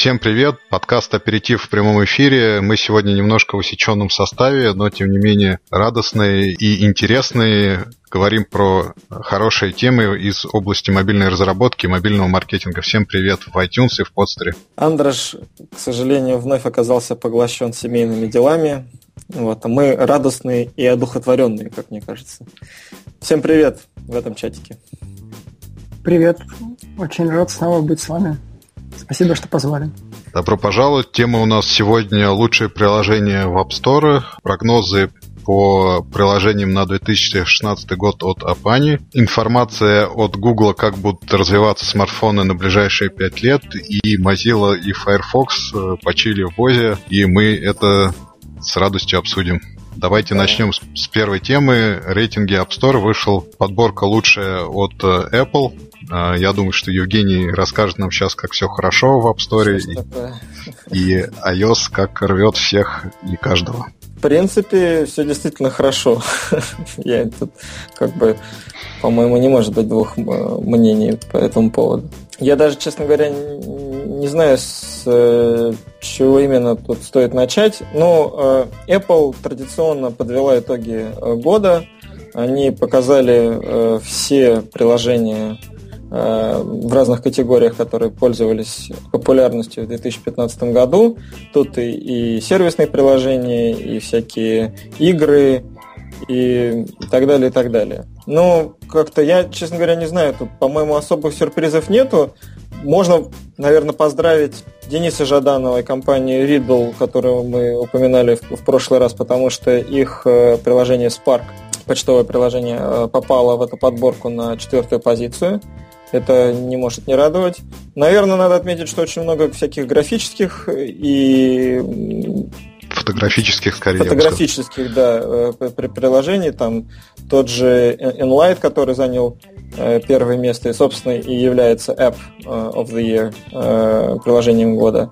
Всем привет, подкаст «Аперитив» в прямом эфире. Мы сегодня немножко в усеченном составе, но тем не менее радостные и интересные. Говорим про хорошие темы из области мобильной разработки, мобильного маркетинга. Всем привет в iTunes и в Podster. Андреш, к сожалению, вновь оказался поглощен семейными делами. Вот, а мы радостные и одухотворенные, как мне кажется. Всем привет в этом чатике. Привет, очень рад снова быть с вами. Спасибо, что позвали. Добро пожаловать. Тема у нас сегодня «Лучшие приложения в App Store», прогнозы по приложениям на 2016 год от App Annie, информация от Google, как будут развиваться смартфоны на ближайшие 5 лет, и Mozilla, и Firefox почили в бозе, и мы это с радостью обсудим. Давайте начнем с первой темы. Рейтинги App Store. Вышел подборка «Лучшая» от Apple. Я думаю, что Евгений расскажет нам сейчас, как все хорошо в App Store и iOS, как рвет всех и каждого. В принципе, все действительно хорошо. Я тут, как бы, по-моему, не может быть двух мнений по этому поводу. Я даже, честно говоря, не знаю, с чего именно тут стоит начать, но Apple традиционно подвела итоги года. Они показали все приложения в разных категориях, которые пользовались популярностью в 2015 году. Тут и сервисные приложения, и всякие игры, и так далее, и так далее. Ну, как-то я, честно говоря, не знаю. Тут, по-моему, особых сюрпризов нету. Можно, наверное, поздравить Дениса Жаданова и компанию Riddle, которую мы упоминали в прошлый раз, потому что их приложение Spark, почтовое приложение, попало в эту подборку на 4-ю позицию. Это не может не радовать. Наверное, надо отметить, что очень много всяких графических и... Фотографических, скорее. Фотографических, да, приложений. Там тот же Enlight, который занял первое место и, собственно, и является App of the Year, приложением года.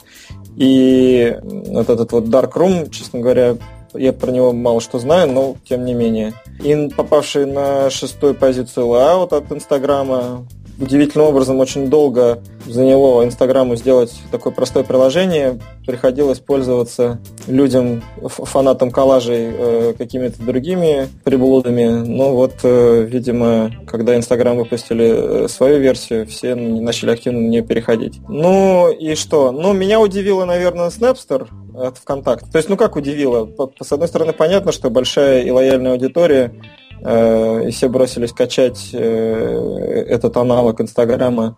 И вот этот вот Darkroom, честно говоря, я про него мало что знаю, но тем не менее. И попавший на 6-ю позицию Layout от Инстаграма. Удивительным образом очень долго заняло Инстаграму сделать такое простое приложение. Приходилось пользоваться людям, фанатам коллажей, какими-то другими приблудами. Ну вот, видимо, когда Инстаграм выпустили свою версию, все начали активно на нее переходить. Ну и что? Ну, меня удивило, наверное, Снепстер от ВКонтакте. То есть, ну как удивило? С одной стороны, понятно, что большая и лояльная аудитория, и все бросились качать этот аналог Инстаграма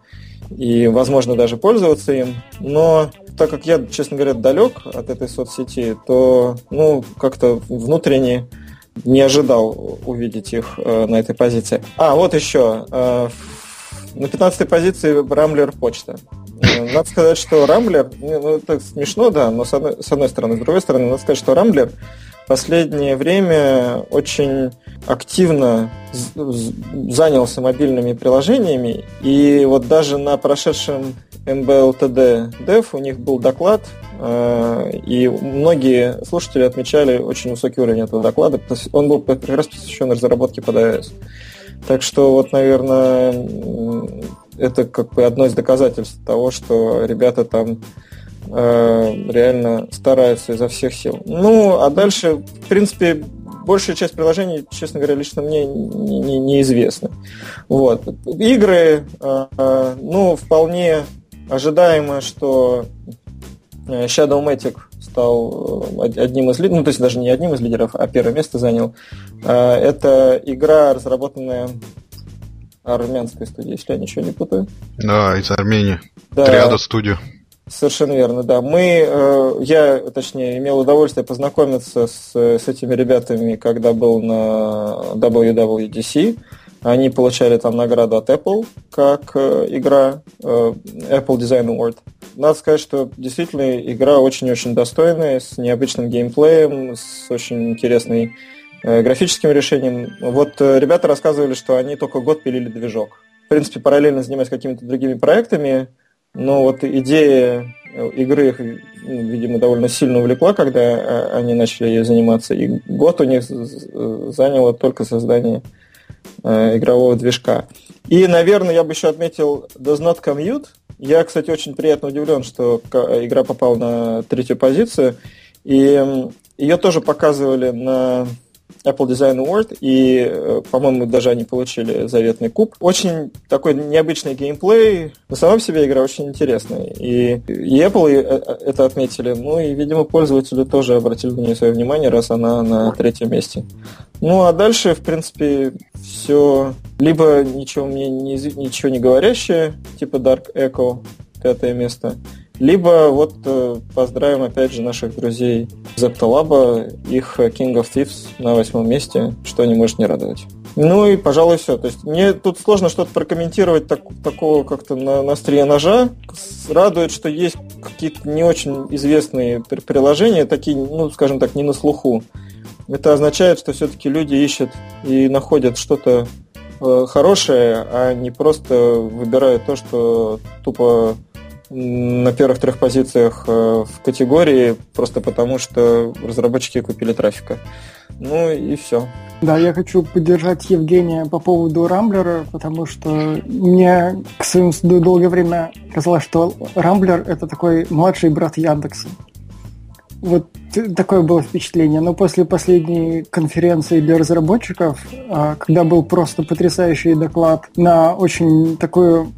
и, возможно, даже пользоваться им. Но так как я, честно говоря, далек от этой соцсети, то, ну, как-то внутренне не ожидал увидеть их на этой позиции. А, вот еще. На 15-й позиции Рамблер почта. Надо сказать, что Рамблер... Ну, это смешно, да, но с одной стороны. С другой стороны, надо сказать, что Рамблер последнее время очень активно занялся мобильными приложениями, и вот даже на прошедшем MBLTD Dev у них был доклад, и многие слушатели отмечали очень высокий уровень этого доклада. Он был как раз посвящен разработке под iOS. Так что вот, наверное, это как бы одно из доказательств того, что ребята там реально стараются изо всех сил. Ну, а дальше, в принципе, большая часть приложений, честно говоря, лично мне неизвестна. Вот. Игры, ну, вполне ожидаемо, что Shadowmatic стал одним из лидеров, ну, то есть даже не одним из лидеров, а первое место занял. Это игра, разработанная армянской студией, если я ничего не путаю. Да, из Армении. Да. Триада студия. Совершенно верно, да. Я, точнее, имел удовольствие познакомиться с этими ребятами, когда был на WWDC. Они получали там награду от Apple, как игра Apple Design Award. Надо сказать, что действительно игра очень-очень достойная, с необычным геймплеем, с очень интересным графическим решением. Вот ребята рассказывали, что они только год пилили движок. В принципе, параллельно занимаясь какими-то другими проектами. Но вот идея игры их, видимо, довольно сильно увлекла, когда они начали ею заниматься. И год у них заняло только создание игрового движка. И, наверное, я бы еще отметил Does Not Commute. Я, кстати, очень приятно удивлен, что игра попала на третью позицию. И ее тоже показывали на Apple Design Award, и, по-моему, даже они получили заветный куб. Очень такой необычный геймплей. На самом себе игра очень интересная. И Apple это отметили. Ну и, видимо, пользователи тоже обратили на нее свое внимание, раз она на третьем месте. Ну а дальше, в принципе, все. Либо ничего мне ничего не говорящее, типа Dark Echo, пятое место. Либо вот поздравим опять же наших друзей из Aptolab, их King of Thieves на 8 месте, что не может не радовать. Ну и, пожалуй, все. То есть мне тут сложно что-то прокомментировать такого как-то на острие ножа. Радует, что есть какие-то не очень известные приложения, такие, ну, скажем так, не на слуху. Это означает, что все-таки люди ищут и находят что-то хорошее, а не просто выбирают то, что тупо на первых трех позициях в категории, просто потому что разработчики купили трафика. Ну и все. Да, я хочу поддержать Евгения по поводу Рамблера, потому что мне к своему суду долгое время казалось, что Рамблер — это такой младший брат Яндекса. Вот такое было впечатление. Но после последней конференции для разработчиков, когда был просто потрясающий доклад на очень такую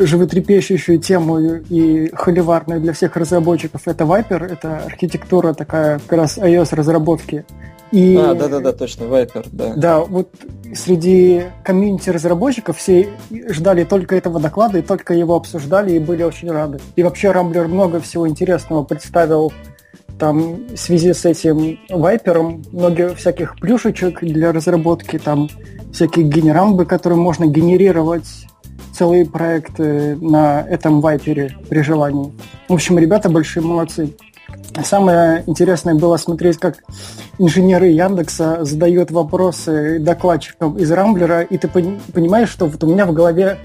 животрепещущую тему и холиварную для всех разработчиков, это Viper, это архитектура такая как раз iOS-разработки. И, да, точно, Viper, да. Да, вот среди комьюнити разработчиков все ждали только этого доклада и только его обсуждали и были очень рады. И вообще Рамблер много всего интересного представил там в связи с этим вайпером, много всяких плюшечек для разработки, там всякие генерамбы, которые можно генерировать целые проекты на этом вайпере при желании. В общем, ребята большие молодцы. Самое интересное было смотреть, как инженеры Яндекса задают вопросы докладчикам из Рамблера, и ты понимаешь, что вот у меня в голове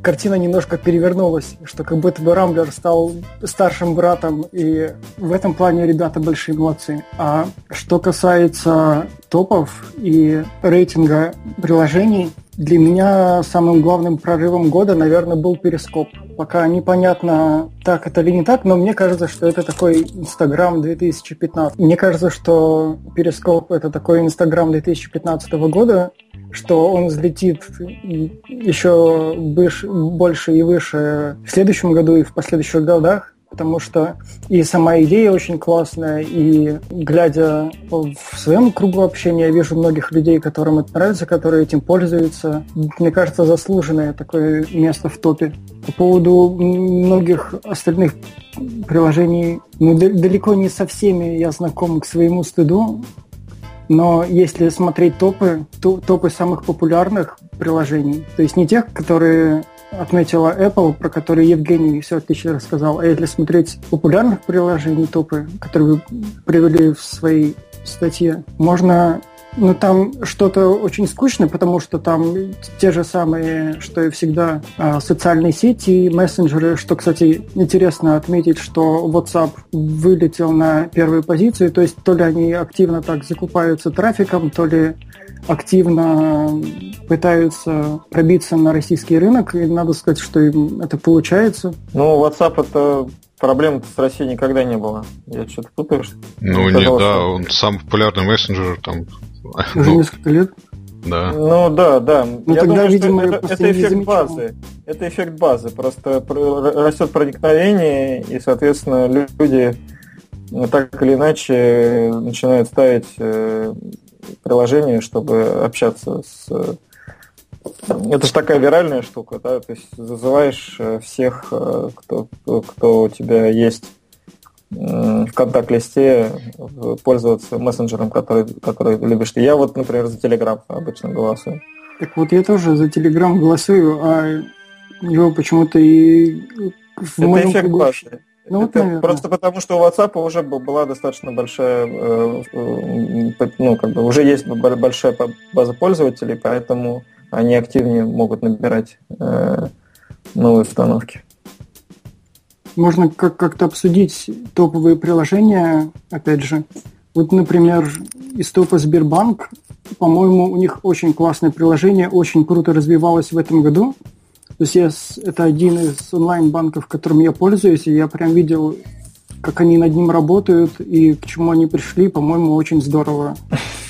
картина немножко перевернулась, что как будто бы Рамблер стал старшим братом, и в этом плане ребята большие молодцы. А что касается топов и рейтинга приложений, для меня самым главным прорывом года, наверное, был Перископ. Пока непонятно, так это или не так, но мне кажется, что это такой Instagram 2015. Мне кажется, что Перископ — это такой Instagram 2015 года, что он взлетит еще больше и выше в следующем году и в последующих годах, потому что и сама идея очень классная, и глядя в своем кругу общения, я вижу многих людей, которым это нравится, которые этим пользуются. Мне кажется, заслуженное такое место в топе. По поводу многих остальных приложений, ну, далеко не со всеми я знаком к своему стыду, но если смотреть топы, то топы самых популярных приложений, то есть не тех, которые отметила Apple, про которые Евгений все отлично рассказал, а если смотреть популярных приложений, топы, которые вы привели в своей статье, можно... Ну, там что-то очень скучное, потому что там те же самые, что и всегда, социальные сети, мессенджеры, что, кстати, интересно отметить, что WhatsApp вылетел на первую позицию, то есть то ли они активно так закупаются трафиком, то ли активно пытаются пробиться на российский рынок, и надо сказать, что им это получается. Ну, WhatsApp — это... Проблем-то с Россией никогда не было. Я что-то путаю. Ну, не, да, что... он самый популярный мессенджер там. Уже несколько лет. Да. Ну, да. Ну, я тогда, думаю, видимо, что это эффект базы. Это эффект базы. Просто растет проникновение, и, соответственно, люди так или иначе начинают ставить приложение, чтобы общаться с... Это же такая виральная штука, да, то есть зазываешь всех, кто у тебя есть в контакт-листе, пользоваться мессенджером, который любишь ты. Я вот, например, за Telegram обычно голосую. Так вот, я тоже за Telegram голосую, а его почему-то и в моем кругу... Ну, вот, просто потому, что у WhatsApp уже была достаточно большая, ну, как бы уже есть большая база пользователей, поэтому они активнее могут набирать новые установки. Можно как-то обсудить топовые приложения, опять же. Вот, например, из топа Сбербанк По-моему, у них очень классное приложение, очень круто развивалось в этом году. То есть это один из онлайн-банков, которым я пользуюсь, и я прям видел, как они над ним работают и к чему они пришли. По-моему, очень здорово.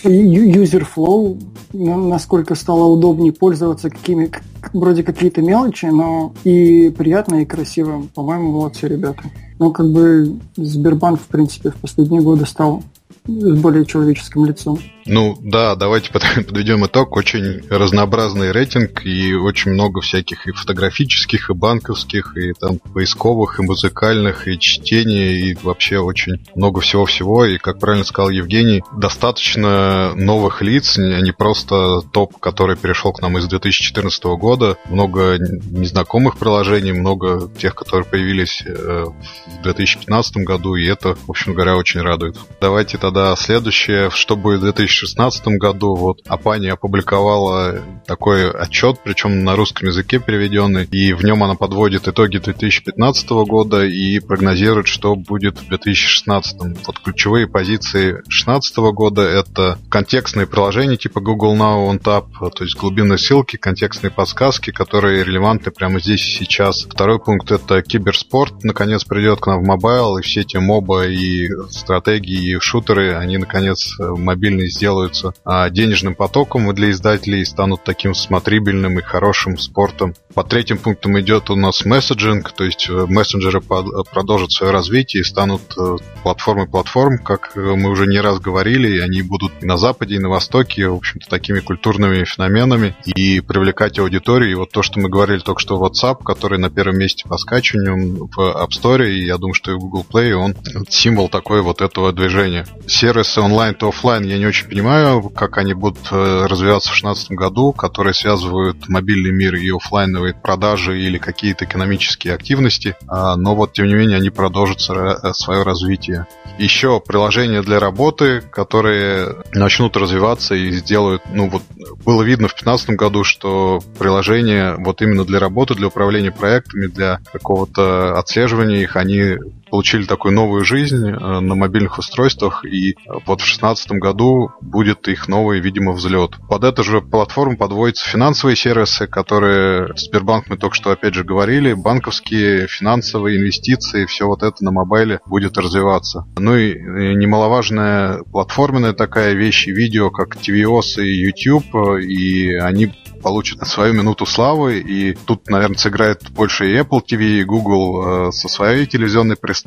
User flow, насколько стало удобнее пользоваться, какими вроде какие-то мелочи, но и приятно, и красиво. По-моему, молодцы ребята. Но как бы Сбербанк, в принципе, в последние годы стал с более человеческим лицом. Ну да, давайте подведем итог. Очень разнообразный рейтинг и очень много всяких и фотографических, и банковских, и там поисковых, и музыкальных, и чтений, и вообще очень много всего-всего. И, как правильно сказал Евгений, достаточно новых лиц, а не просто топ, который перешел к нам из 2014 года. Много незнакомых приложений, много тех, которые появились в 2015 году, и это, в общем говоря, очень радует. Давайте тогда следующее, что будет в 2016 году. Вот App Annie опубликовала такой отчет, причем на русском языке переведенный, и в нем она подводит итоги 2015 года и прогнозирует, что будет в 2016. Вот ключевые позиции 2016 года — это контекстные приложения типа Google Now, On Tap, то есть глубинные ссылки, контекстные подсказки, которые релевантны прямо здесь и сейчас. Второй пункт — это киберспорт. Наконец придет к нам в мобайл, и все эти моба, и стратегии, и шутеры, они, наконец, мобильные сделаются денежным потоком для издателей и станут таким смотрибельным и хорошим спортом. По третьим пунктам идет у нас месседжинг, то есть мессенджеры продолжат свое развитие и станут платформой платформ, как мы уже не раз говорили, и они будут и на Западе, и на Востоке, в общем-то, такими культурными феноменами и привлекать аудиторию. И вот то, что мы говорили только что, WhatsApp, который на первом месте по скачиванию в App Store, и я думаю, что и в Google Play, он символ такой вот этого движения. Сервисы онлайн и офлайн я не очень понимаю, как они будут развиваться в 2016 году, которые связывают мобильный мир и офлайновые продажи или какие-то экономические активности, но вот, тем не менее, они продолжат свое развитие. Еще приложения для работы, которые начнут развиваться и сделают, ну вот, было видно в 2015 году, что приложения вот именно для работы, для управления проектами, для какого-то отслеживания их, они получили такую новую жизнь на мобильных устройствах, и вот в 2016 году будет их новый, видимо, взлет. Под эту же платформу подводятся финансовые сервисы, которые Сбербанк, мы только что опять же говорили, банковские, финансовые, инвестиции, все вот это на мобайле будет развиваться. Ну и немаловажная платформенная такая вещь, видео, как TVOS и YouTube, и они получат свою минуту славы, и тут, наверное, сыграет больше и Apple TV, и Google со своей телевизионной приставкой,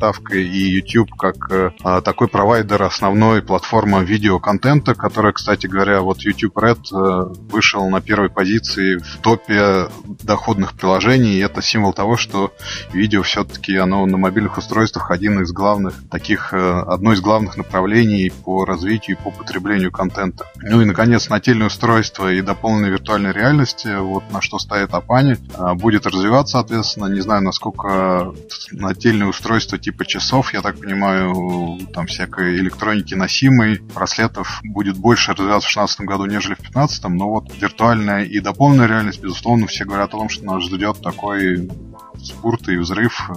и YouTube как такой провайдер, основной платформа видеоконтента, которая, кстати говоря, вот YouTube Red вышел на первой позиции в топе доходных приложений, и это символ того, что видео все-таки оно на мобильных устройствах одно из главных направлений по развитию и по потреблению контента. Ну и, наконец, нательное устройство и дополненная виртуальная реальность, вот на что стоит App Annie, будет развиваться, соответственно. Не знаю, насколько нательное устройство типа часов, я так понимаю, там всякой электроники носимой, браслетов будет больше развиваться в 2016 году, нежели в 2015, но вот виртуальная и дополненная реальность, безусловно, все говорят о том, что нас ждет такой спорт и взрыв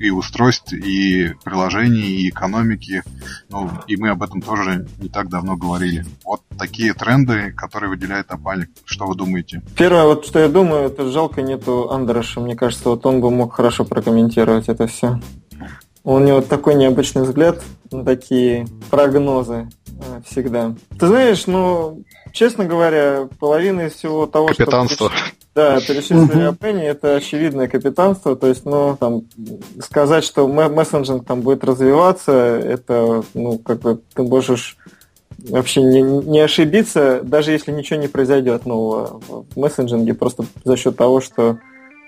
и устройств, и приложений, и экономики. Ну, и мы об этом тоже не так давно говорили. Вот такие тренды, которые выделяет App Annie. Что вы думаете? Первое, вот что я думаю, это жалко нету Андреша. Мне кажется, вот он бы мог хорошо прокомментировать это все. У него такой необычный взгляд на такие прогнозы всегда. Ты знаешь, честно говоря, половина из всего того, что... Капитанство. Да, перечислили App Annie, это очевидное капитанство, то есть, сказать, что мессенджинг там будет развиваться, это, ты можешь вообще не ошибиться, даже если ничего не произойдет нового в мессенджинге, просто за счет того, что,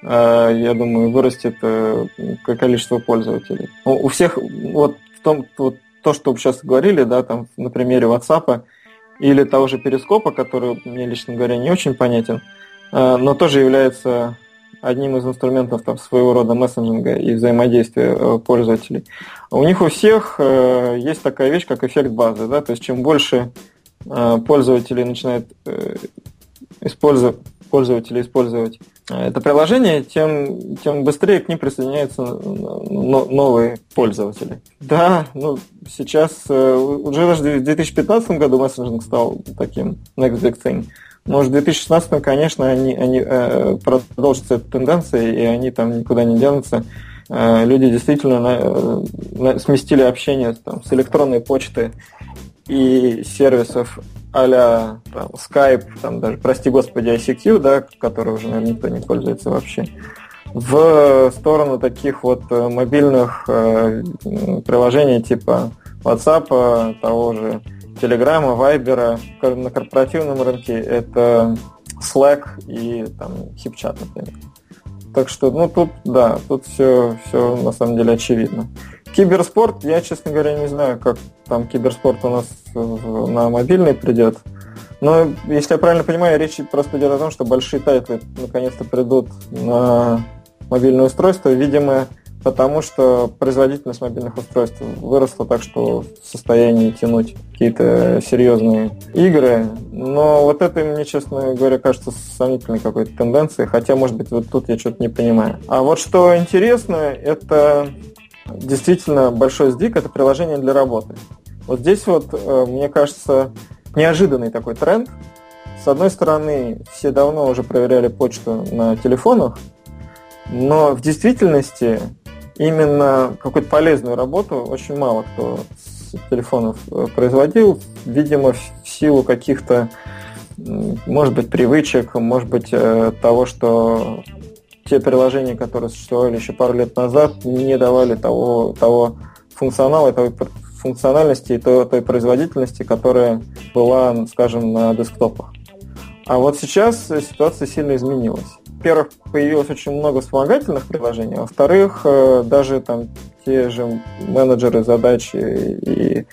я думаю, вырастет количество пользователей. У всех, вот в том, вот то, что вы сейчас говорили, да, там на примере WhatsApp или того же Перископа, который мне, лично говоря, не очень понятен, но тоже является одним из инструментов там своего рода мессенджинга и взаимодействия пользователей. У них у всех есть такая вещь, как эффект базы, да? То есть чем больше пользователей начинают использовать это приложение, тем быстрее к ним присоединяются новые пользователи. Да, ну сейчас уже даже в 2015 году мессенджинг стал таким next big thing. Может, в 2016, конечно, они продолжатся эту тенденцию, и они там никуда не денутся. Люди действительно сместили общение там, с электронной почты и сервисов а-ля там, Skype, там даже, прости господи, ICQ, да, который уже, наверное, никто не пользуется вообще, в сторону таких вот мобильных приложений типа WhatsApp, того же Телеграма, Вайбера. На корпоративном рынке это Slack и там HipChat, например. Так что, ну, тут, да, тут все на самом деле очевидно. Киберспорт, я, честно говоря, не знаю, как там киберспорт у нас на мобильный придет. Но, если я правильно понимаю, речь просто идет о том, что большие тайтлы наконец-то придут на мобильное устройство. Видимо, потому что производительность мобильных устройств выросла так, что в состоянии тянуть какие-то серьезные игры. Но вот это, мне, честно говоря, кажется сомнительной какой-то тенденцией, хотя, может быть, вот тут я что-то не понимаю. А вот что интересно, это действительно большой сдвиг, это приложение для работы. Вот здесь вот, мне кажется, неожиданный такой тренд. С одной стороны, все давно уже проверяли почту на телефонах, но в действительности именно какую-то полезную работу очень мало кто с телефонов производил, видимо, в силу каких-то, может быть, привычек, может быть, того, что те приложения, которые существовали еще пару лет назад, не давали того функционала, той функциональности и той производительности, которая была, скажем, на десктопах. А вот сейчас ситуация сильно изменилась. Во-первых, появилось очень много вспомогательных приложений, во-вторых, даже там те же менеджеры задач и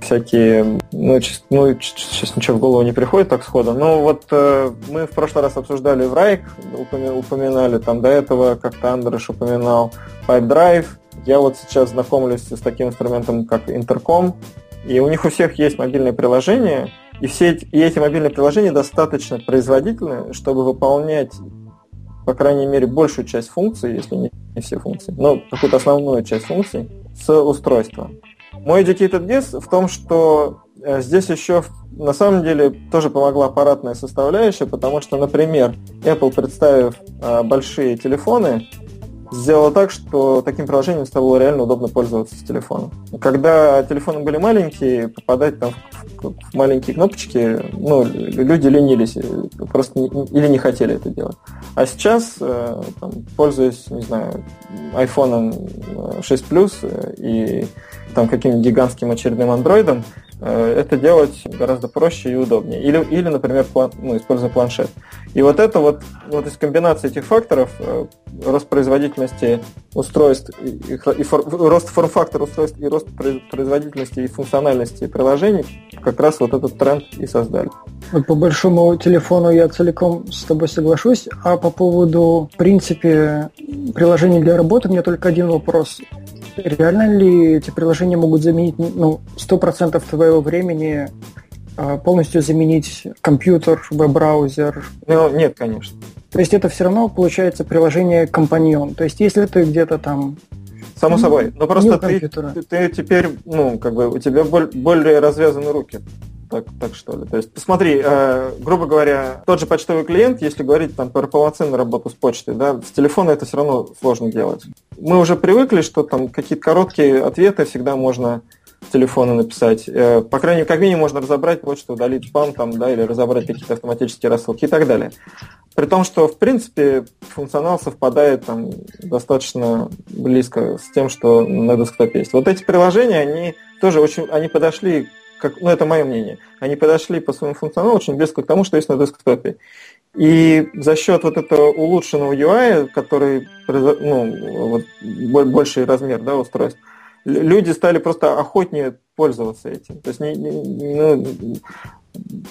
всякие... Ну, сейчас ничего в голову не приходит так сходу. Ну, вот мы в прошлый раз обсуждали Врайк, упоминали там до этого, как-то Андреш упоминал Pipedrive. Я вот сейчас знакомлюсь с таким инструментом, как Intercom, и у них у всех есть мобильные приложения, и эти мобильные приложения достаточно производительны, чтобы выполнять, по крайней мере, большую часть функций, если не все функции, но какую-то основную часть функций с устройства. Мой educated guess в том, что здесь еще на самом деле тоже помогла аппаратная составляющая, потому что, например, Apple, представив большие телефоны, сделала так, что таким приложением стало реально удобно пользоваться с телефона. Когда телефоны были маленькие, попадать там в маленькие кнопочки, ну, люди ленились, просто или не хотели это делать. А сейчас, там, пользуясь, не знаю, iPhone 6 Plus и там каким-нибудь гигантским очередным андроидом, это делать гораздо проще и удобнее. Или например, используя планшет. И вот это вот из комбинации этих факторов, рост производительности устройств, рост форм-фактора устройств и рост производительности и функциональности приложений, как раз вот этот тренд и создали. По большому телефону я целиком с тобой соглашусь, а по поводу, в принципе, приложений для работы, у меня только один вопрос. Реально ли эти приложения могут заменить, ну, 100% твоего времени, полностью заменить компьютер, веб-браузер? Ну, нет, конечно. То есть это все равно получается приложение компаньон. То есть если ты где-то там... Само собой. Но просто ты теперь, ну, как бы у тебя более развязаны руки. Так что ли. То есть, посмотри, грубо говоря, тот же почтовый клиент, если говорить там про полноценную работу с почтой, да, с телефона это все равно сложно делать. Мы уже привыкли, что там какие-то короткие ответы всегда можно с телефона написать. По крайней мере, как минимум можно разобрать почту, удалить спам там, да, или разобрать какие-то автоматические рассылки и так далее. При том, что, в принципе, функционал совпадает там достаточно близко с тем, что на десктопе есть. Вот эти приложения, они тоже очень, они подошли это мое мнение, они подошли по своему функционалу очень близко к тому, что есть на десктопе. И за счет вот этого улучшенного UI, который, ну, вот, больший размер, да, устройств, люди стали просто охотнее пользоваться этим. То есть, ну,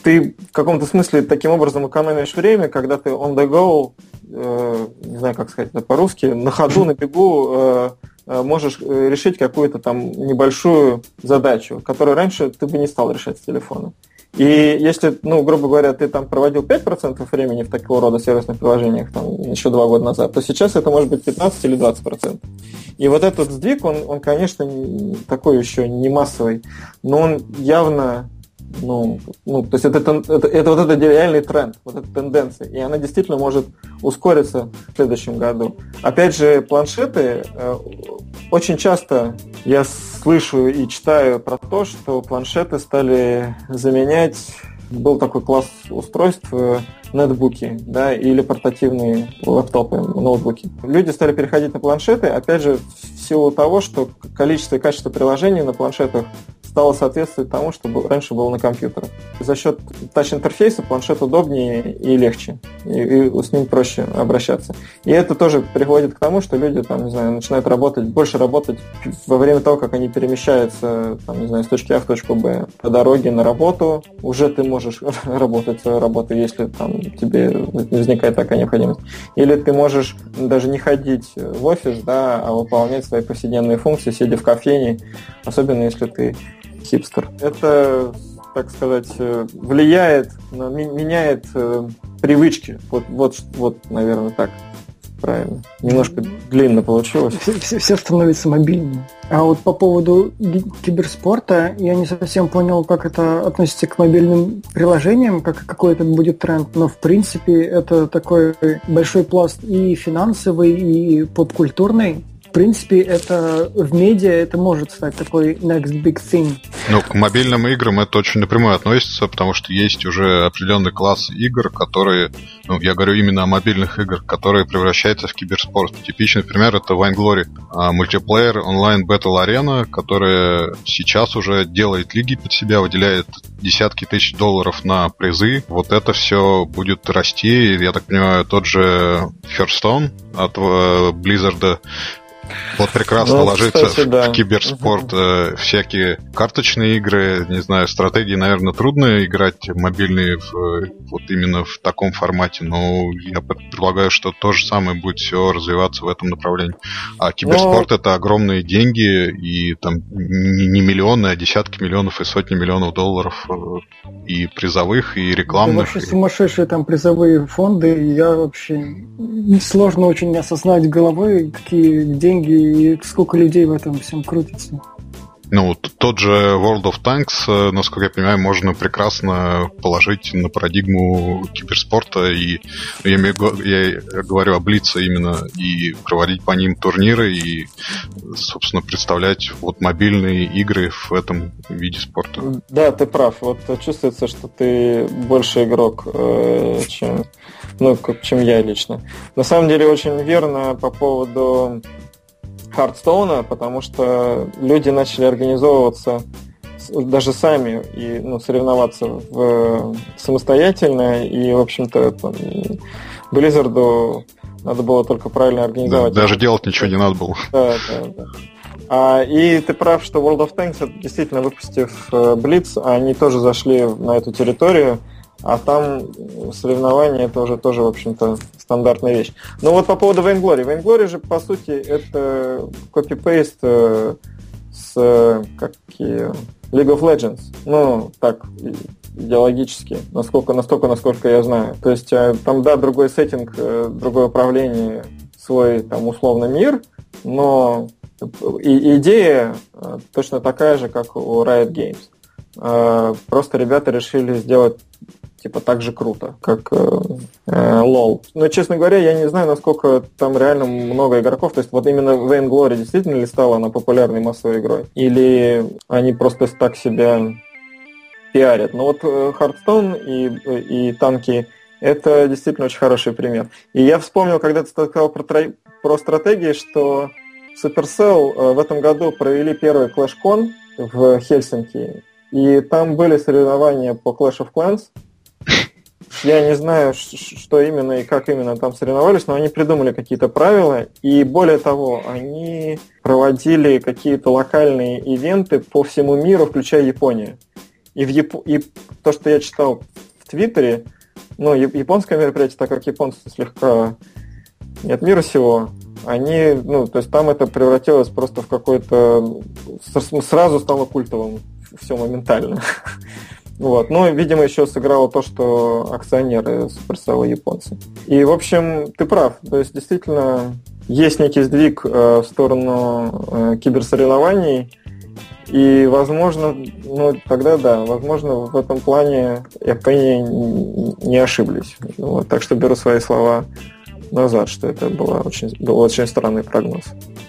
ты в каком-то смысле таким образом экономишь время, когда ты on the go, не знаю, как сказать это по-русски, на ходу, на бегу, можешь решить какую-то там небольшую задачу, которую раньше ты бы не стал решать с телефона. И если, ну, грубо говоря, ты там проводил 5% времени в такого рода сервисных приложениях там, еще 2 года назад, то сейчас это может быть 15 или 20%. И вот этот сдвиг, он конечно, такой еще не массовый, но он явно... Ну, то есть это вот это реальный тренд, вот эта тенденция, и она действительно может ускориться в следующем году. Опять же, планшеты, очень часто я слышу и читаю про то, что планшеты стали заменять, был такой класс устройств, нетбуки, да, или портативные лэптопы, ноутбуки. Люди стали переходить на планшеты, опять же, в силу того, что количество и качество приложений на планшетах стало соответствовать тому, что раньше было на компьютерах. За счет тач-интерфейса планшет удобнее и легче, и с ним проще обращаться. И это тоже приводит к тому, что люди там, не знаю, начинают работать, больше работать во время того, как они перемещаются там, не знаю, с точки А в точку Б по дороге на работу. Уже ты можешь работать свою работу, если там тебе возникает такая необходимость. Или ты можешь даже не ходить в офис, да, а выполнять свои повседневные функции, сидя в кофейне, особенно если ты хипстер. Это, так сказать, влияет, меняет привычки. Вот, наверное, так правильно. Немножко длинно получилось. Все становятся мобильными. А вот по поводу киберспорта я не совсем понял, как это относится к мобильным приложениям, какой это будет тренд, но в принципе это такой большой пласт и финансовый, и поп-культурный. В принципе, это в медиа это может стать такой next big thing. Ну, к мобильным играм это очень напрямую относится, потому что есть уже определенный класс игр, которые, ну, я говорю именно о мобильных играх, которые превращаются в киберспорт. Типичный пример — это Vainglory, мультиплеер онлайн бэтл-арена, которая сейчас уже делает лиги под себя, выделяет десятки тысяч $10,000 на призы. Вот это все будет расти. Я так понимаю, тот же Hearthstone от Blizzard вот прекрасно ложится, кстати, в киберспорт. Всякие карточные игры, не знаю, стратегии, наверное, трудно играть мобильные вот именно в таком формате, но я предполагаю, что то же самое будет все развиваться в этом направлении. А киберспорт — это огромные деньги, и там не миллионы, а десятки миллионов и сотни миллионов $, и призовых, и рекламных. Это вообще сумасшедшие там призовые фонды, я вообще... Сложно очень осознать головой, какие деньги и сколько людей в этом всем крутится. Ну, тот же World of Tanks, насколько я понимаю, можно прекрасно положить на парадигму киберспорта, и я говорю о Блице именно, и проводить по ним турниры, и, собственно, представлять вот мобильные игры в этом виде спорта. Да, ты прав. Вот чувствуется, что ты больше игрок, чем я лично. На самом деле, очень верно по поводу Hearthstone, потому что люди начали организовываться даже сами и соревноваться самостоятельно, и, в общем-то, Blizzard'у надо было только правильно организовать. Да, даже делать ничего не надо было. Да. И ты прав, что World of Tanks, действительно, выпустив Blitz, они тоже зашли на эту территорию, а там соревнования это уже тоже, в общем-то, стандартная вещь. Но вот по поводу Vainglory. Vainglory же, по сути, это копипейст с League of Legends. Ну, так, идеологически, насколько я знаю. То есть там, да, другой сеттинг, другое управление, свой там условно мир, но и идея точно такая же, как у Riot Games. Просто ребята решили сделать типа так же круто, как LOL. Но, честно говоря, я не знаю, насколько там реально много игроков. То есть вот именно Vainglory действительно ли стала она популярной массовой игрой? Или они просто так себя пиарят? Но вот Hearthstone и танки — это действительно очень хороший пример. И я вспомнил, когда ты сказал про стратегии, что Supercell в этом году провели первый ClashCon в Хельсинки, и там были соревнования по Clash of Clans. Я не знаю, что именно и как именно там соревновались, но они придумали какие-то правила, и более того, они проводили какие-то локальные ивенты по всему миру, включая Японию. И то, что я читал в Твиттере, японское мероприятие, так как японцы слегка не от мира сего, они, то есть там это превратилось просто в какое-то... Сразу стало культовым все моментально. Вот. Ну, видимо, еще сыграло то, что акционеры Суперселла японцы. И, в общем, ты прав. То есть, действительно, есть некий сдвиг в сторону киберсоревнований. И, возможно, ну, тогда да, возможно, в этом плане App Annie не ошиблись. Вот. Так что беру свои слова назад, что это был очень странный прогноз.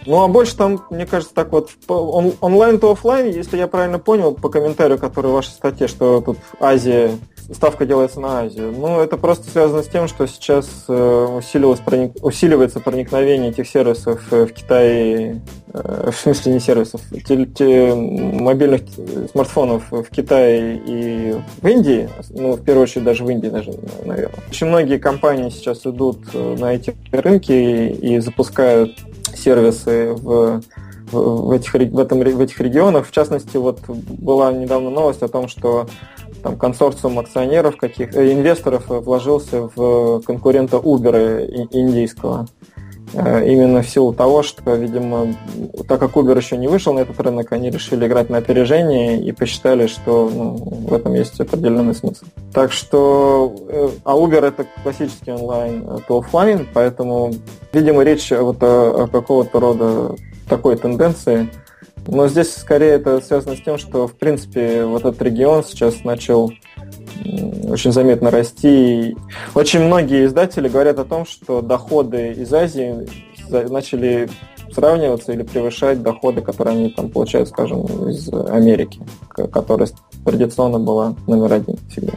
Ну, а больше там, мне кажется, так вот, онлайн то офлайн, если я правильно понял по комментарию, который в вашей статье, что тут Азия, ставка делается на Азию. Ну, это просто связано с тем, что сейчас усиливается проникновение этих сервисов в Китае, в смысле не сервисов, мобильных смартфонов в Китае и в Индии, ну, в первую очередь даже в Индии, даже, наверное. Очень многие компании сейчас идут на эти рынки и запускают сервисы в этих регионах. В частности, вот была недавно новость о том, что там консорциум акционеров, инвесторов вложился в конкурента Uber индийского. Именно в силу того, что, видимо, так как Uber еще не вышел на этот рынок, они решили играть на опережение и посчитали, что в этом есть определенный смысл. Так что, а Uber это классический онлайн, то офлайн, поэтому, видимо, речь вот о какого-то рода такой тенденции. Но здесь скорее это связано с тем, что, в принципе, вот этот регион сейчас начал очень заметно расти. Очень многие издатели говорят о том, что доходы из Азии начали сравниваться или превышать доходы, которые они там получают, скажем, из Америки, которая традиционно была номер один всегда.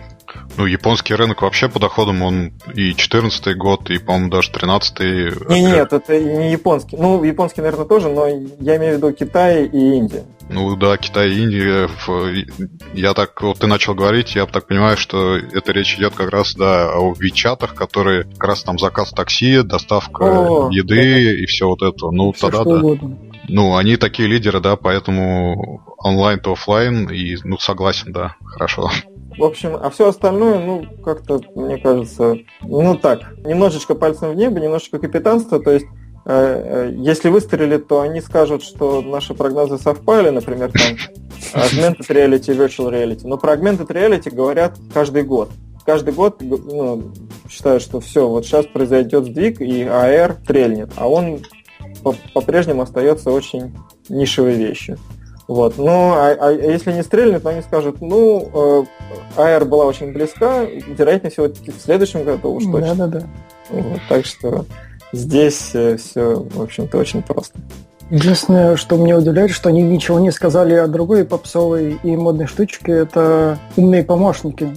Ну, японский рынок вообще по доходам, он и 14-й год, и, по-моему, даже 13-й... Нет, это не японский. Ну, японский, наверное, тоже, но я имею в виду Китай и Индия. Ну да, Китай и Индия. Я так, вот ты начал говорить, я так понимаю, что эта речь идет как раз, да, о вичатах, которые как раз там заказ такси, доставка еды и все вот это. Ну, все тогда да. Угодно. Ну, они такие лидеры, да, поэтому онлайн то офлайн, и, ну, согласен, да, хорошо. В общем, а все остальное, ну, как-то, мне кажется, ну так, немножечко пальцем в небо, немножечко капитанство, то есть, если выстрелит, то они скажут, что наши прогнозы совпали, например, там, augmented reality, virtual reality, но про augmented reality говорят каждый год. Каждый год, ну, считают, что все, вот сейчас произойдет сдвиг, и AR стрельнет, а он по-прежнему остается очень нишевой вещью. Вот. Ну, а если не стрельнет, то они скажут, ну, AR была очень близка, вероятнее всего, в следующем году уж точно. Да-да-да. Вот, так что здесь все, в общем-то, очень просто. Единственное, что меня удивляет, что они ничего не сказали о другой попсовой и модной штучке, это умные помощники.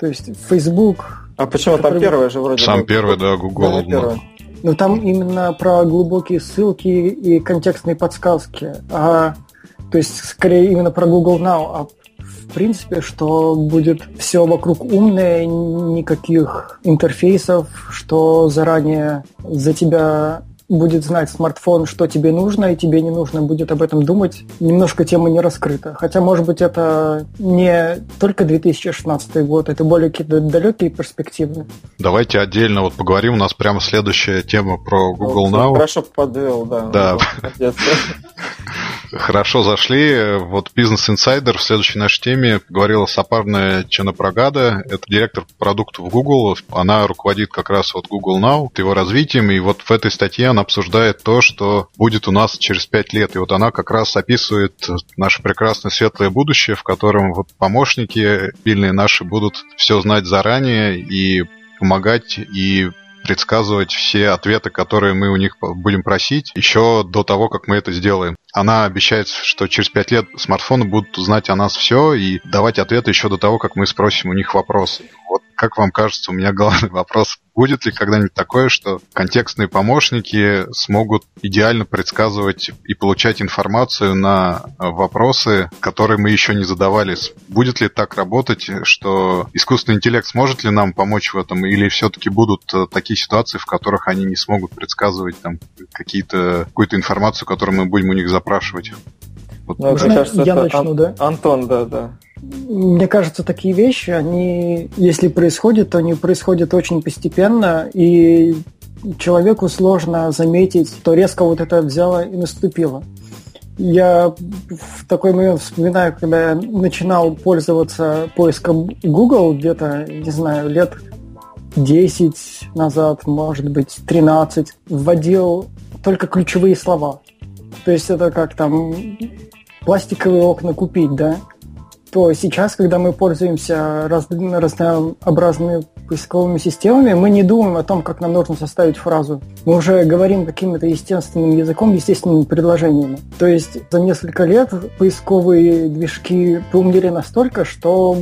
То есть Facebook... А почему там первая же вроде? Сам первый, да, Google. Да, но там именно про глубокие ссылки и контекстные подсказки. То есть, скорее, именно про Google Now, а в принципе, что будет все вокруг умное, никаких интерфейсов, что заранее за тебя будет знать смартфон, что тебе нужно, и тебе не нужно будет об этом думать. Немножко тема не раскрыта. Хотя, может быть, это не только 2016 год, это более какие-то далекие перспективы. Давайте отдельно вот поговорим. У нас прямо следующая тема про Google Now. Хорошо подвел, да. Да. Хорошо зашли. Вот Business Insider в следующей нашей теме говорила Сапарна Ченнапрагада. Это директор продуктов Google. Она руководит как раз вот Google Now, его развитием. И вот в этой статье она обсуждает то, что будет у нас через 5 лет. И вот она как раз описывает наше прекрасное светлое будущее, в котором вот помощники мобильные наши будут все знать заранее и помогать, и предсказывать все ответы, которые мы у них будем просить, еще до того, как мы это сделаем. Она обещает, что через 5 лет смартфоны будут знать о нас все и давать ответы еще до того, как мы спросим у них вопросы. Вот как вам кажется, у меня главный вопрос, будет ли когда-нибудь такое, что контекстные помощники смогут идеально предсказывать и получать информацию на вопросы, которые мы еще не задавались? Будет ли так работать, что искусственный интеллект сможет ли нам помочь в этом, или все-таки будут такие ситуации, в которых они не смогут предсказывать tweet, какую-то информацию, которую мы будем у них запрашивать? Вот. Ну, мне кажется, я начну, да? Антон, да. Мне кажется, такие вещи, они, если происходят, то они происходят очень постепенно, и человеку сложно заметить, что резко вот это взяло и наступило. Я в такой момент вспоминаю, когда я начинал пользоваться поиском Google где-то, не знаю, лет 10 назад, может быть, 13, вводил только ключевые слова. То есть это как там пластиковые окна купить, да? То сейчас, когда мы пользуемся разнообразными поисковыми системами, мы не думаем о том, как нам нужно составить фразу. Мы уже говорим каким-то естественным языком, естественными предложениями. То есть за несколько лет поисковые движки поумнели настолько, что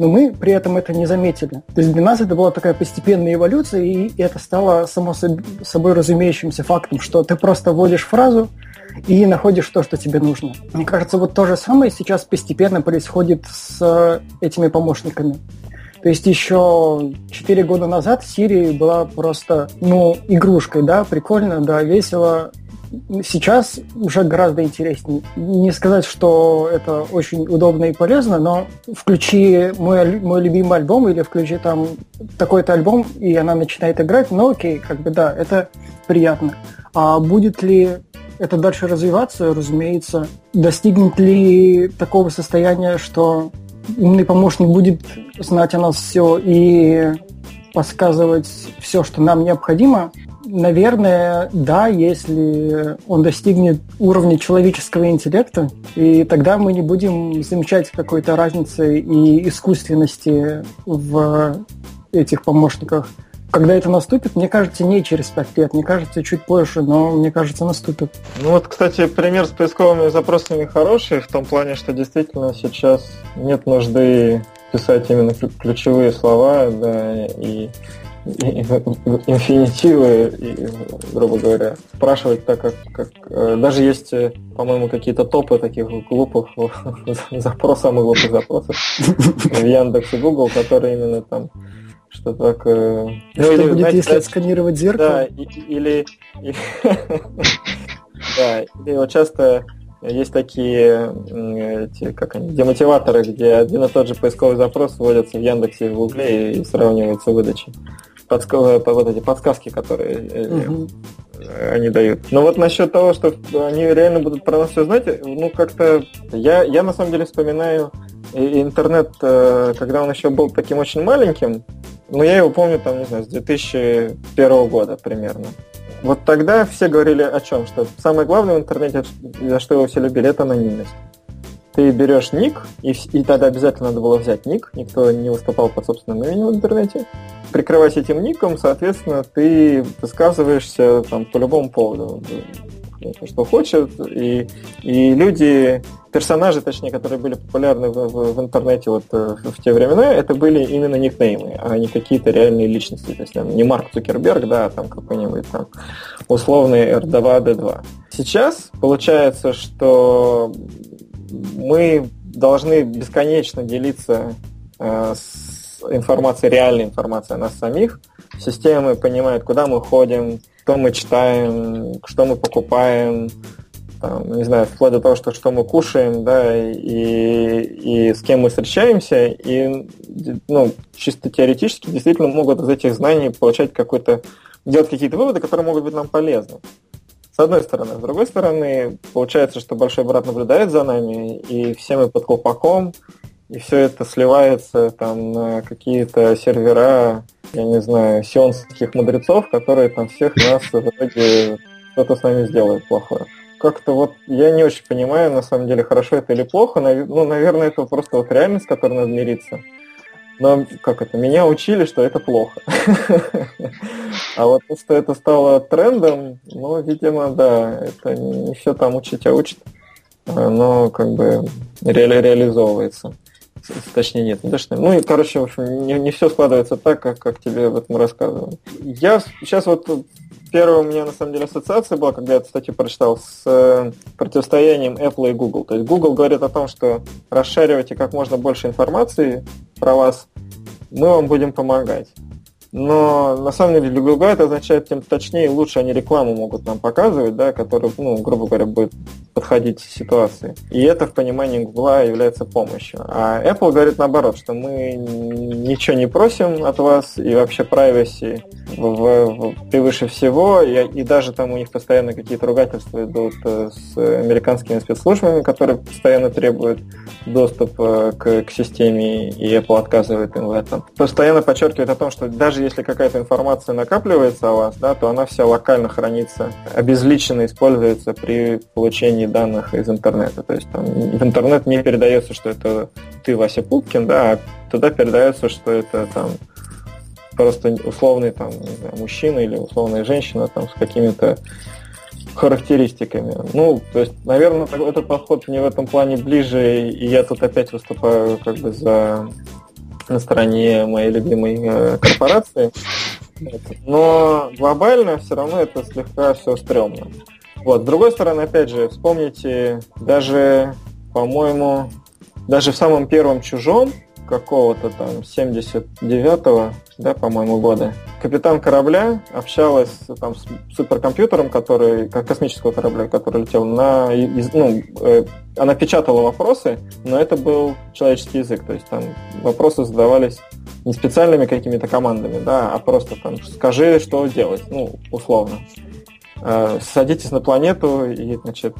мы при этом это не заметили. То есть для нас это была такая постепенная эволюция, и это стало само собой разумеющимся фактом, что ты просто вводишь фразу, и находишь то, что тебе нужно. Мне кажется, вот то же самое сейчас постепенно происходит с этими помощниками. То есть еще 4 года назад Siri была просто, игрушкой, да, прикольно, да, весело. Сейчас уже гораздо интереснее. Не сказать, что это очень удобно и полезно, но включи мой любимый альбом или включи там такой-то альбом, и она начинает играть, окей, да, это приятно. А будет ли это дальше развиваться, разумеется. Достигнет ли такого состояния, что умный помощник будет знать о нас все и подсказывать все, что нам необходимо? Наверное, да, если он достигнет уровня человеческого интеллекта, и тогда мы не будем замечать какой-то разницы и искусственности в этих помощниках. Когда это наступит, мне кажется, не через 5 лет, мне кажется, чуть позже, но мне кажется, наступит. Кстати, пример с поисковыми запросами хороший, в том плане, что действительно сейчас нет нужды писать именно ключевые слова, да, и инфинитивы, грубо говоря, спрашивать так, как даже есть, по-моему, какие-то топы таких глупых самых глупых запросов в Яндексе и Google, которые именно там что так... или, будет, знаете, если отсканировать зеркало? Да, или вот часто есть такие демотиваторы, где один и тот же поисковый запрос вводится в Яндексе и в Гугле и сравнивается выдачей. Вот эти подсказки, которые они дают. Но вот насчет того, что они реально будут про нас все знать, как-то... Я на самом деле вспоминаю интернет, когда он еще был таким очень маленьким, но я его помню, там, не знаю, с 2001 года примерно. Вот тогда все говорили о чем? Что самое главное в интернете, за что его все любили, это анонимность. Ты берешь ник, и тогда обязательно надо было взять ник, никто не выступал под собственным именем в интернете. Прикрываясь этим ником, соответственно, ты высказываешься там по любому поводу, что хочет, и люди, персонажи, точнее, которые были популярны в интернете вот в те времена, это были именно никнеймы, а не какие-то реальные личности. То есть там, не Марк Цукерберг, да, а там какой-нибудь там условный R2D2. Сейчас получается, что мы должны бесконечно делиться с информацией, реальной информацией о нас самих. Системы понимают, куда мы ходим, что мы читаем, что мы покупаем, там, не знаю, вплоть до того, что мы кушаем, да, и с кем мы встречаемся, и чисто теоретически действительно могут из этих знаний получать делать какие-то выводы, которые могут быть нам полезны. С одной стороны. С другой стороны, получается, что большой брат наблюдает за нами, и все мы под колпаком, и все это сливается там на какие-то сервера, я не знаю, сионских мудрецов, которые там всех нас вроде что-то с нами сделает плохое. Как-то вот я не очень понимаю, на самом деле, хорошо это или плохо. Наверное, это просто вот реальность, с которой надо мириться. Но как это? Меня учили, что это плохо. А вот то, что это стало трендом, видимо, да, это не все там учить, а учат. Оно реализовывается. Точнее, нет, не точно. В общем, не все складывается так, как тебе об этом рассказывали. Я сейчас первая у меня, на самом деле, ассоциация была, когда я эту статью прочитал, с противостоянием Apple и Google. То есть Google говорит о том, что расшаривайте как можно больше информации про вас, мы вам будем помогать. Но на самом деле для Гугла это означает, тем точнее и лучше они рекламу могут нам показывать, да, которая, ну, грубо говоря, будет подходить ситуации. И это в понимании Гугла является помощью. А Apple говорит наоборот, что мы ничего не просим от вас, и вообще privacy превыше всего, и даже там у них постоянно какие-то ругательства идут с американскими спецслужбами, которые постоянно требуют доступ к системе, и Apple отказывает им в этом. Постоянно подчеркивает о том, что даже если какая-то информация накапливается о вас, да, то она вся локально хранится, обезличенно используется при получении данных из интернета. То есть там в интернет не передается, что это ты, Вася Пупкин, да, а туда передается, что это там просто условный там, не знаю, мужчина или условная женщина там, с какими-то характеристиками. Ну, то есть, наверное, этот подход мне в этом плане ближе, и я тут опять выступаю как бы за... на стороне моей любимой корпорации. Но глобально все равно это слегка все стрёмно. Вот. С другой стороны, опять же, вспомните, даже, по-моему, даже в самом первом «Чужом» какого-то там 79-го, да, по-моему, года, капитан корабля общалась там с суперкомпьютером, который, космического корабля, который летел на... Ну, она печатала вопросы, но это был человеческий язык, то есть там вопросы задавались не специальными какими-то командами, да, а просто там «скажи, что делать», ну, условно. Садитесь на планету и, значит,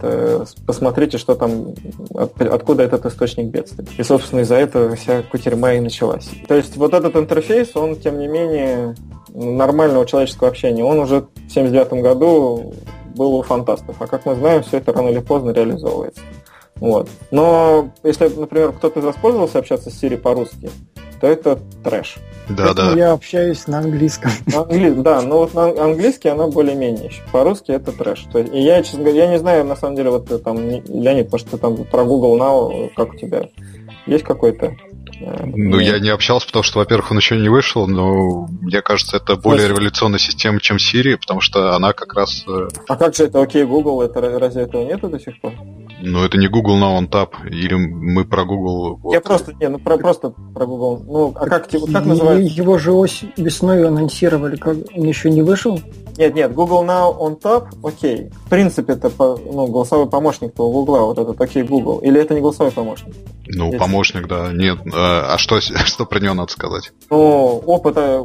посмотрите, что там, откуда этот источник бедствия. И, собственно, из-за этого вся кутерьма и началась. То есть вот этот интерфейс, он, тем не менее, нормального человеческого общения, он уже в 79 году был у фантастов. А как мы знаем, все это рано или поздно реализовывается. Вот. Но если, например, кто-то воспользовался общаться с Siri по-русски, то это трэш. Да, да. Я общаюсь на английском. Да, но вот на английский она более-менее еще. По-русски это трэш. То есть, и я, честно говоря, я не знаю, на самом деле, вот ты там, Леонид, потому что ты там про Google Now, как у тебя, есть какой-то? Ну, я не общался, потому что, во-первых, он еще не вышел, но мне кажется, это более революционная система, чем Siri, потому что она как раз... А как же это окей, Google? Это, разве этого нету до сих пор? Ну, это не Google Now, On Tap, или мы про Google... Вот. Я просто, не, ну, просто про Google... Ну, а как, типа, как называется? Его же весной анонсировали, как он еще не вышел? Нет, Google Now, On Tap, окей. В принципе, это голосовой помощник-то у Гугла, вот этот окей, Google. Или это не голосовой помощник? Ну, здесь... помощник, да, нет... А что про него надо сказать? Ну,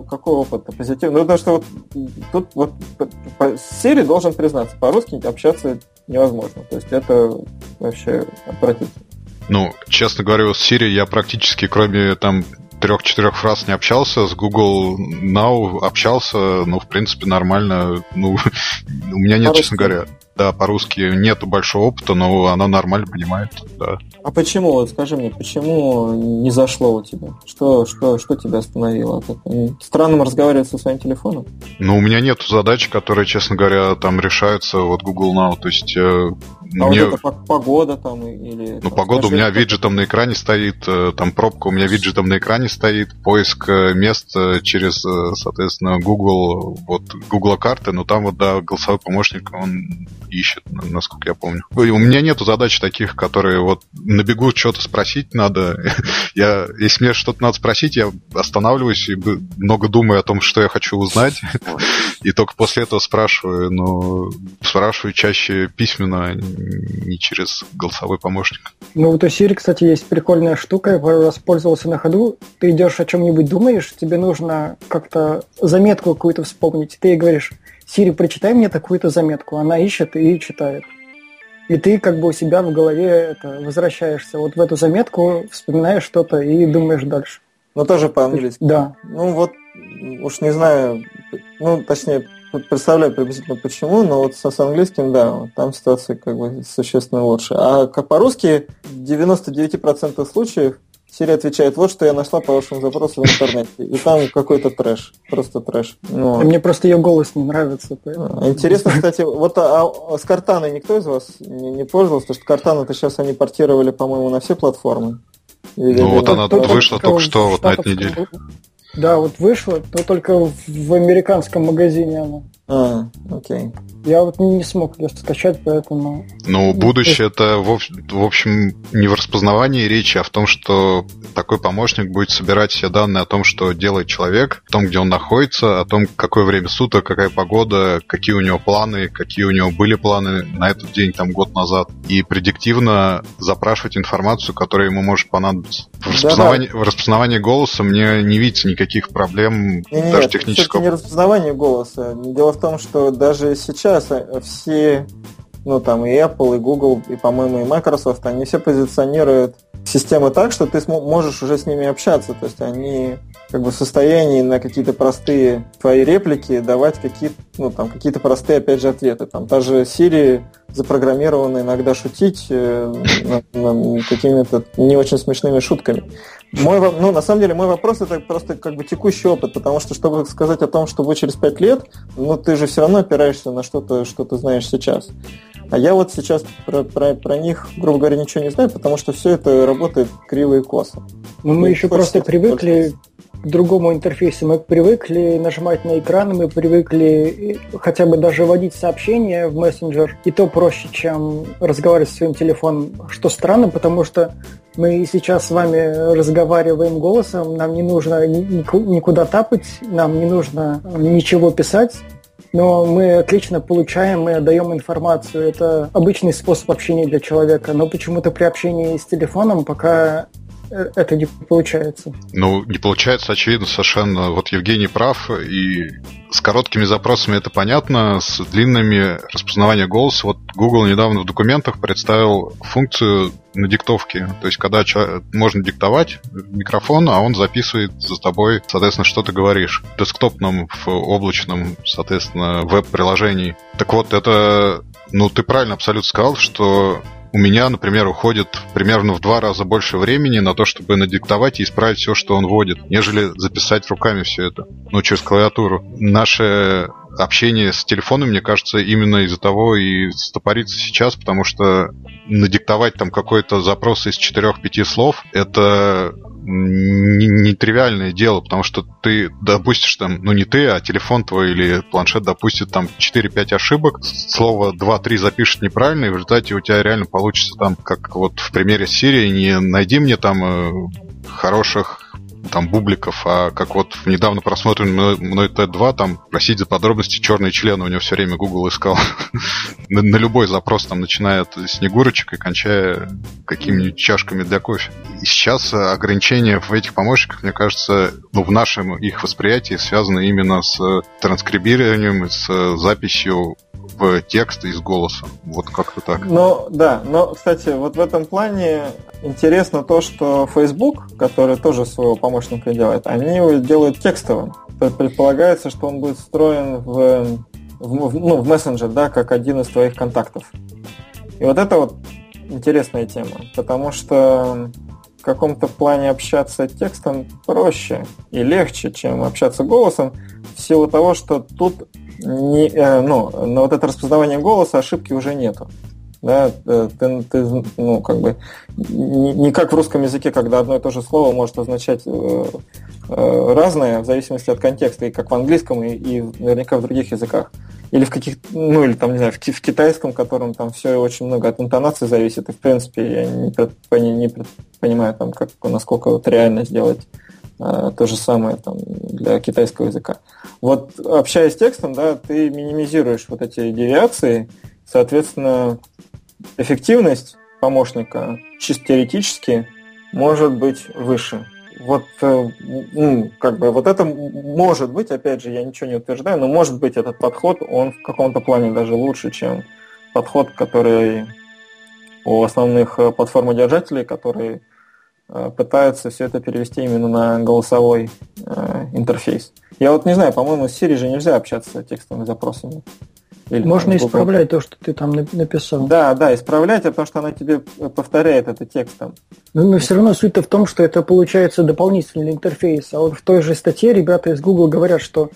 какой опыт? Позитивный. Ну, потому что вот тут вот Siri должен признаться, по-русски общаться невозможно. То есть это вообще отвратительно. Ну, честно говоря, с Siri я практически, кроме там 3-4 фраз, не общался, с Google Now общался, ну, в принципе, нормально. Ну, у меня нет, честно говоря... Да, по-русски нету большого опыта, но она нормально понимает, да. А почему, вот скажи мне, почему не зашло у тебя? Что тебя остановило? Странно разговаривать со своим телефоном? Ну, у меня нету задач, которые, честно говоря, там решаются вот Google Now, то есть... мне... вот это погода там или... Ну, там, погода у меня виджетом на экране стоит, там пробка у меня виджетом на экране стоит, поиск мест через, соответственно, Google, вот Google карты, но там вот, да, голосовой помощник, он ищет, насколько я помню. У меня нету задач таких, которые вот на бегу что-то спросить надо. Если мне что-то надо спросить, я останавливаюсь и много думаю о том, что я хочу узнать. И только после этого спрашиваю. Но спрашиваю чаще письменно, не через голосовой помощник. Ну вот у Siri, кстати, есть прикольная штука. Я воспользовался на ходу. Ты идешь о чем-нибудь думаешь, тебе нужно как-то заметку какую-то вспомнить. Ты ей говоришь: Siri, прочитай мне такую-то заметку. Она ищет и читает. И ты как бы у себя в голове возвращаешься вот в эту заметку, вспоминаешь что-то и думаешь дальше. Но тоже по-английски. Да. Ну вот, уж не знаю, ну точнее, представляю приблизительно почему, но вот с английским, да, вот там ситуация как бы существенно лучше. А как по-русски в 99% случаев Siri отвечает: вот что я нашла по вашему запросу в интернете. И там какой-то трэш. Просто трэш. Но... Мне просто ее голос не нравится. Поэтому... Интересно, кстати, вот с Картаной никто из вас не пользовался? Потому что Картану-то сейчас они портировали, по-моему, на все платформы. Или вот она тут вышла только что, вот на этой неделе. Да, вот вышла, но только в американском магазине она. А, окей. Я вот не смог ее скачать, поэтому... Ну, будущее это, в общем, не в распознавании речи, а в том, что такой помощник будет собирать все данные о том, что делает человек, о том, где он находится, о том, какое время суток, какая погода, какие у него планы, какие у него были планы на этот день, там, год назад, и предиктивно запрашивать информацию, которая ему может понадобиться. В распознавании голоса мне не видится никаких проблем, даже технического. Нет, это не распознавание голоса. Дело в том, что даже сейчас все, ну там и Apple, и Google, и, по-моему, и Microsoft, они все позиционируют системы так, что ты можешь уже с ними общаться. То есть они как бы в состоянии на какие-то простые твои реплики давать какие-то, ну, там, какие-то простые, опять же, ответы. Там та же Siri запрограммирована иногда шутить какими-то не очень смешными шутками. Ну, на самом деле, мой вопрос — это просто как бы текущий опыт, потому что, чтобы сказать о том, что будет через 5 лет, ну, ты же все равно опираешься на что-то, что ты знаешь сейчас. А я вот сейчас про них, грубо говоря, ничего не знаю, потому что все это работает криво и косо. Ну, мы еще просто привыкли к другому интерфейсу. Мы привыкли нажимать на экран, мы привыкли хотя бы даже вводить сообщения в мессенджер. И то проще, чем разговаривать со своим телефоном. Что странно, потому что мы сейчас с вами разговариваем голосом, нам не нужно никуда тапать, нам не нужно ничего писать, но мы отлично получаем и отдаем информацию. Это обычный способ общения для человека, но почему-то при общении с телефоном пока... это не получается. Ну, не получается, очевидно, совершенно. Вот Евгений прав, и с короткими запросами это понятно, с длинными распознаванием голоса. Вот Google недавно в документах представил функцию на диктовке. То есть, когда можно диктовать в микрофон, а он записывает за тобой, соответственно, что ты говоришь. В десктопном, в облачном, соответственно, веб-приложении. Так вот, это... Ну, ты правильно абсолютно сказал, что... У меня, например, уходит примерно в 2 раза больше времени на то, чтобы надиктовать и исправить все, что он вводит, нежели записать руками все это, ну, через клавиатуру. Наше общение с телефоном, мне кажется, именно из-за того и стопорится сейчас, потому что надиктовать там какой-то запрос из 4-5 слов – это нетривиальное дело, потому что ты допустишь там, ну не ты, а телефон твой или планшет допустит там 4-5 ошибок, слово 2-3 запишет неправильно, и в результате у тебя реально получится там, как вот в примере Siri, не найди мне там хороших там бубликов, а как вот в недавно просмотренном мной Т2, там просить за подробности черные члены, у него все время Google искал. На любой запрос, там, начиная от снегурочек и кончая какими-нибудь чашками для кофе. И сейчас ограничения в этих помощниках, мне кажется, ну, в нашем их восприятии связаны именно с транскрибированием, с записью в текст из голоса. Вот как-то так. Ну, да. Но, кстати, вот в этом плане интересно то, что Facebook, который тоже своего помощника делает, они его делают текстовым. Предполагается, что он будет встроен в мессенджер, да, как один из твоих контактов. И вот это вот интересная тема, потому что в каком-то плане общаться текстом проще и легче, чем общаться голосом, в силу того, что тут на вот это распознавание голоса ошибки уже нету. Да, ты, ну, как бы не как в русском языке, когда одно и то же слово может означать разное в зависимости от контекста, и как в английском, и наверняка в других языках. Или в каких-то, ну, или там, не знаю, в китайском, в котором там все очень много от интонации зависит, и в принципе я не понимаю, там, насколько вот реально сделать то же самое там, для китайского языка. Вот общаясь с текстом, да, ты минимизируешь вот эти девиации, соответственно, эффективность помощника чисто теоретически может быть выше. Вот, как бы, вот это может быть, опять же, я ничего не утверждаю, но может быть этот подход, он в каком-то плане даже лучше, чем подход, который у основных платформодержателей, которые пытаются все это перевести именно на голосовой интерфейс. Я вот не знаю, по-моему, с Siri же нельзя общаться с текстовыми запросами. Или можно там исправлять то, что ты там написал. Да, исправлять, потому что она тебе повторяет это текстом. Но все равно суть-то в том, что это получается дополнительный интерфейс. А вот в той же статье ребята из Google говорят, что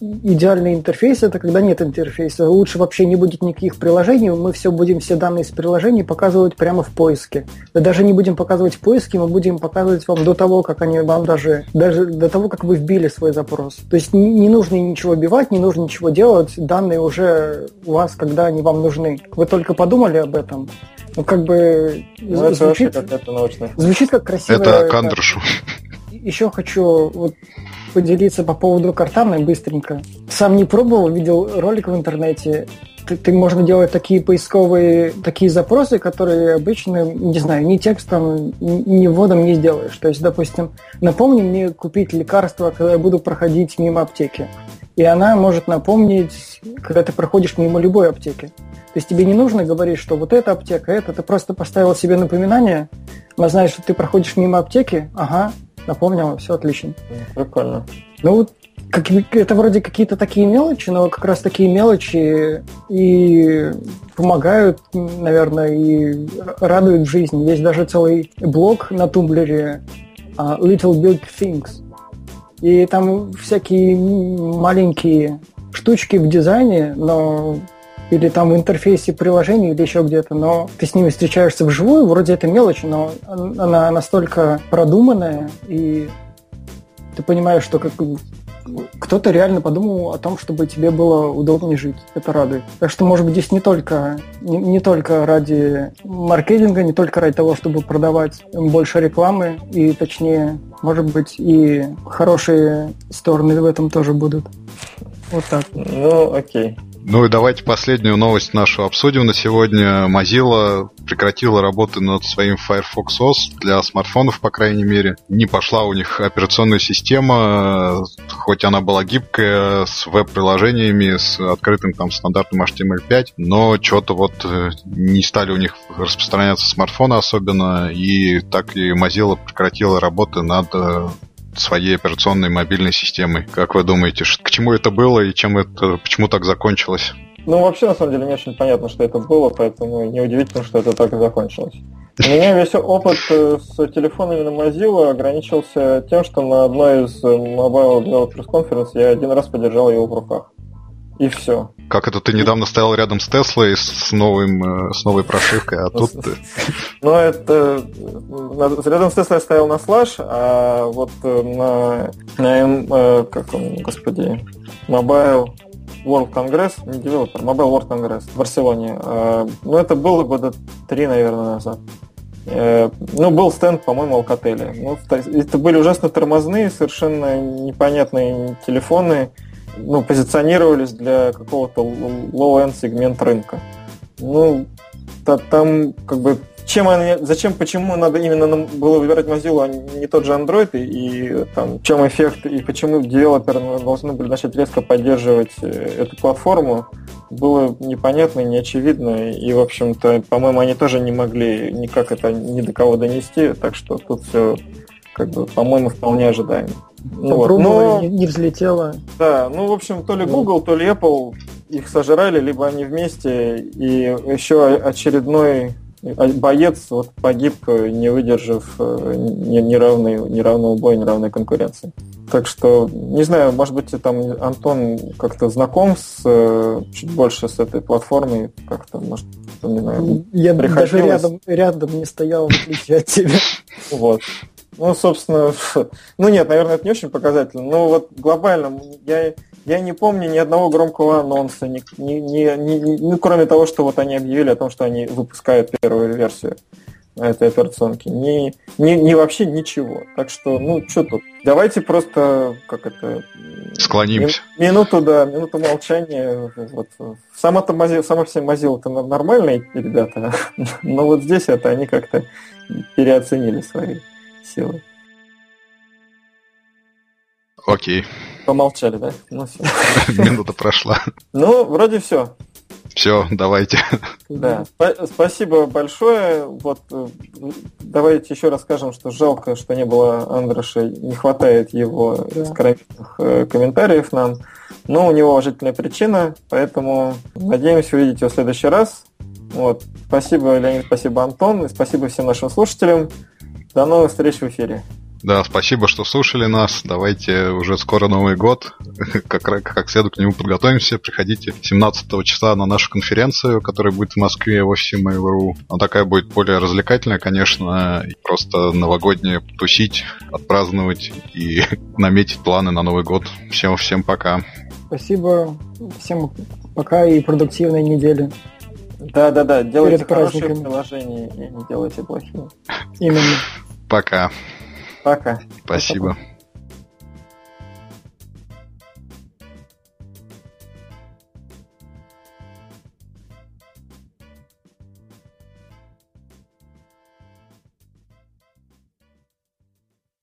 идеальный интерфейс — это когда нет интерфейса. Лучше вообще не будет никаких приложений, мы все будем все данные из приложений показывать прямо в поиске. Да даже не будем показывать в поиске, мы будем показывать вам до того, как они вам даже до того, как вы вбили свой запрос. То есть не нужно ничего вбивать, не нужно ничего делать, данные уже у вас, когда они вам нужны. Вы только подумали об этом. Ну, как бы... Ну, звучит, звучит как красиво. Это Кандершу. Еще хочу вот поделиться по поводу Картаны быстренько. Сам не пробовал, видел ролик в интернете. Ты можно делать такие поисковые, такие запросы, которые обычно, не знаю, ни текстом, ни вводом не сделаешь. То есть, допустим, напомни мне купить лекарство, когда я буду проходить мимо аптеки. И она может напомнить, когда ты проходишь мимо любой аптеки. То есть тебе не нужно говорить, что вот эта аптека, это. Ты просто поставил себе напоминание. Она знает, что ты проходишь мимо аптеки. Ага, напомнила, все отлично. Прикольно. Ну, как, это вроде какие-то такие мелочи, но как раз такие мелочи и помогают, наверное, и радуют в жизни. Есть даже целый блог на Тумблере Little Big Things. И там всякие маленькие штучки в дизайне, но... или там в интерфейсе приложений, или еще где-то, но ты с ними встречаешься вживую, вроде это мелочь, но она настолько продуманная, и ты понимаешь, что как кто-то реально подумал о том, чтобы тебе было удобнее жить. Это радует. Так что, может быть, здесь не только ради маркетинга, не только ради того, чтобы продавать больше рекламы, и точнее, может быть, и хорошие стороны в этом тоже будут. Вот так. Ну, окей. Ну и давайте последнюю новость нашу обсудим на сегодня. Mozilla прекратила работу над своим Firefox OS для смартфонов, по крайней мере. Не пошла у них операционная система, хоть она была гибкая, с веб-приложениями, с открытым там стандартным HTML5, но что-то вот не стали у них распространяться смартфоны особенно, и так и Mozilla прекратила работу над своей операционной мобильной системой. Как вы думаете, к чему это было и чем это, почему так закончилось? Ну, вообще, на самом деле, мне очень понятно, что это было, поэтому неудивительно, что это так и закончилось. У меня весь опыт с телефонами на Mozilla ограничился тем, что на одной из Mobile Developers Conference я один раз подержал его в руках. И все. Как это ты недавно стоял рядом с Теслой с новой прошивкой, а тут ты... Ну, это... Рядом с Теслой я стоял на Slash, а вот на как он, господи, Mobile World Congress, не девелопер, Mobile World Congress в Барселоне. Ну, это было года 3, наверное, назад. Ну, был стенд, по-моему, Alcatel. Ну, это были ужасно тормозные, совершенно непонятные телефоны, ну, позиционировались для какого-то low-end сегмента рынка. Ну, там как бы почему надо именно было выбирать Mozilla, а не тот же Android, и там в чем эффект, и почему девелоперы должны были начать резко поддерживать эту платформу, было непонятно, неочевидно, и, в общем-то, по-моему, они тоже не могли никак это ни до кого донести, так что тут все, как бы, по-моему, вполне ожидаемо. Попробовала, вот, не взлетела. Да, ну, в общем, то ли Google, то ли Apple их сожрали, либо они вместе, и еще очередной боец вот погиб, не выдержав неравного боя, неравной конкуренции. Так что, не знаю, может быть, там Антон как-то знаком с чуть больше с этой платформой, как-то, может, не знаю, я приходилось... даже рядом не стоял, в отличие от тебя. Вот. Ну, собственно, ну нет, наверное, это не очень показательно, но вот глобально я не помню ни одного громкого анонса, ну, кроме того, что вот они объявили о том, что они выпускают первую версию этой операционки, ни вообще ничего. Так что, ну, что тут, давайте просто, как это... Склонимся. Минуту молчания. Вот. Сама вся Mozilla-то нормальные ребята, но вот здесь это они как-то переоценили свои силы. Окей. Помолчали, да? Ну, все. Минута прошла. Ну, вроде все. Все, давайте. Да. Спасибо большое. Вот давайте еще раз скажем, что жалко, что не было Андреша, не хватает его скромных комментариев нам. Но у него уважительная причина, поэтому надеемся увидеть его в следующий раз. Вот. Спасибо, Леонид, спасибо, Антон, и спасибо всем нашим слушателям. До новых встреч в эфире. Да, спасибо, что слушали нас. Давайте уже скоро Новый год. Как следует к нему подготовимся. Приходите 17 числа на нашу конференцию, которая будет в Москве в офисе Mail.ru. Она такая будет более развлекательная, конечно. И просто новогоднее потусить, отпраздновать и наметить планы на Новый год. Всем пока. Спасибо. Всем пока и продуктивной недели. Да-да-да, делайте хорошие приложения и не делайте плохие. Именно. Пока. Пока. Спасибо.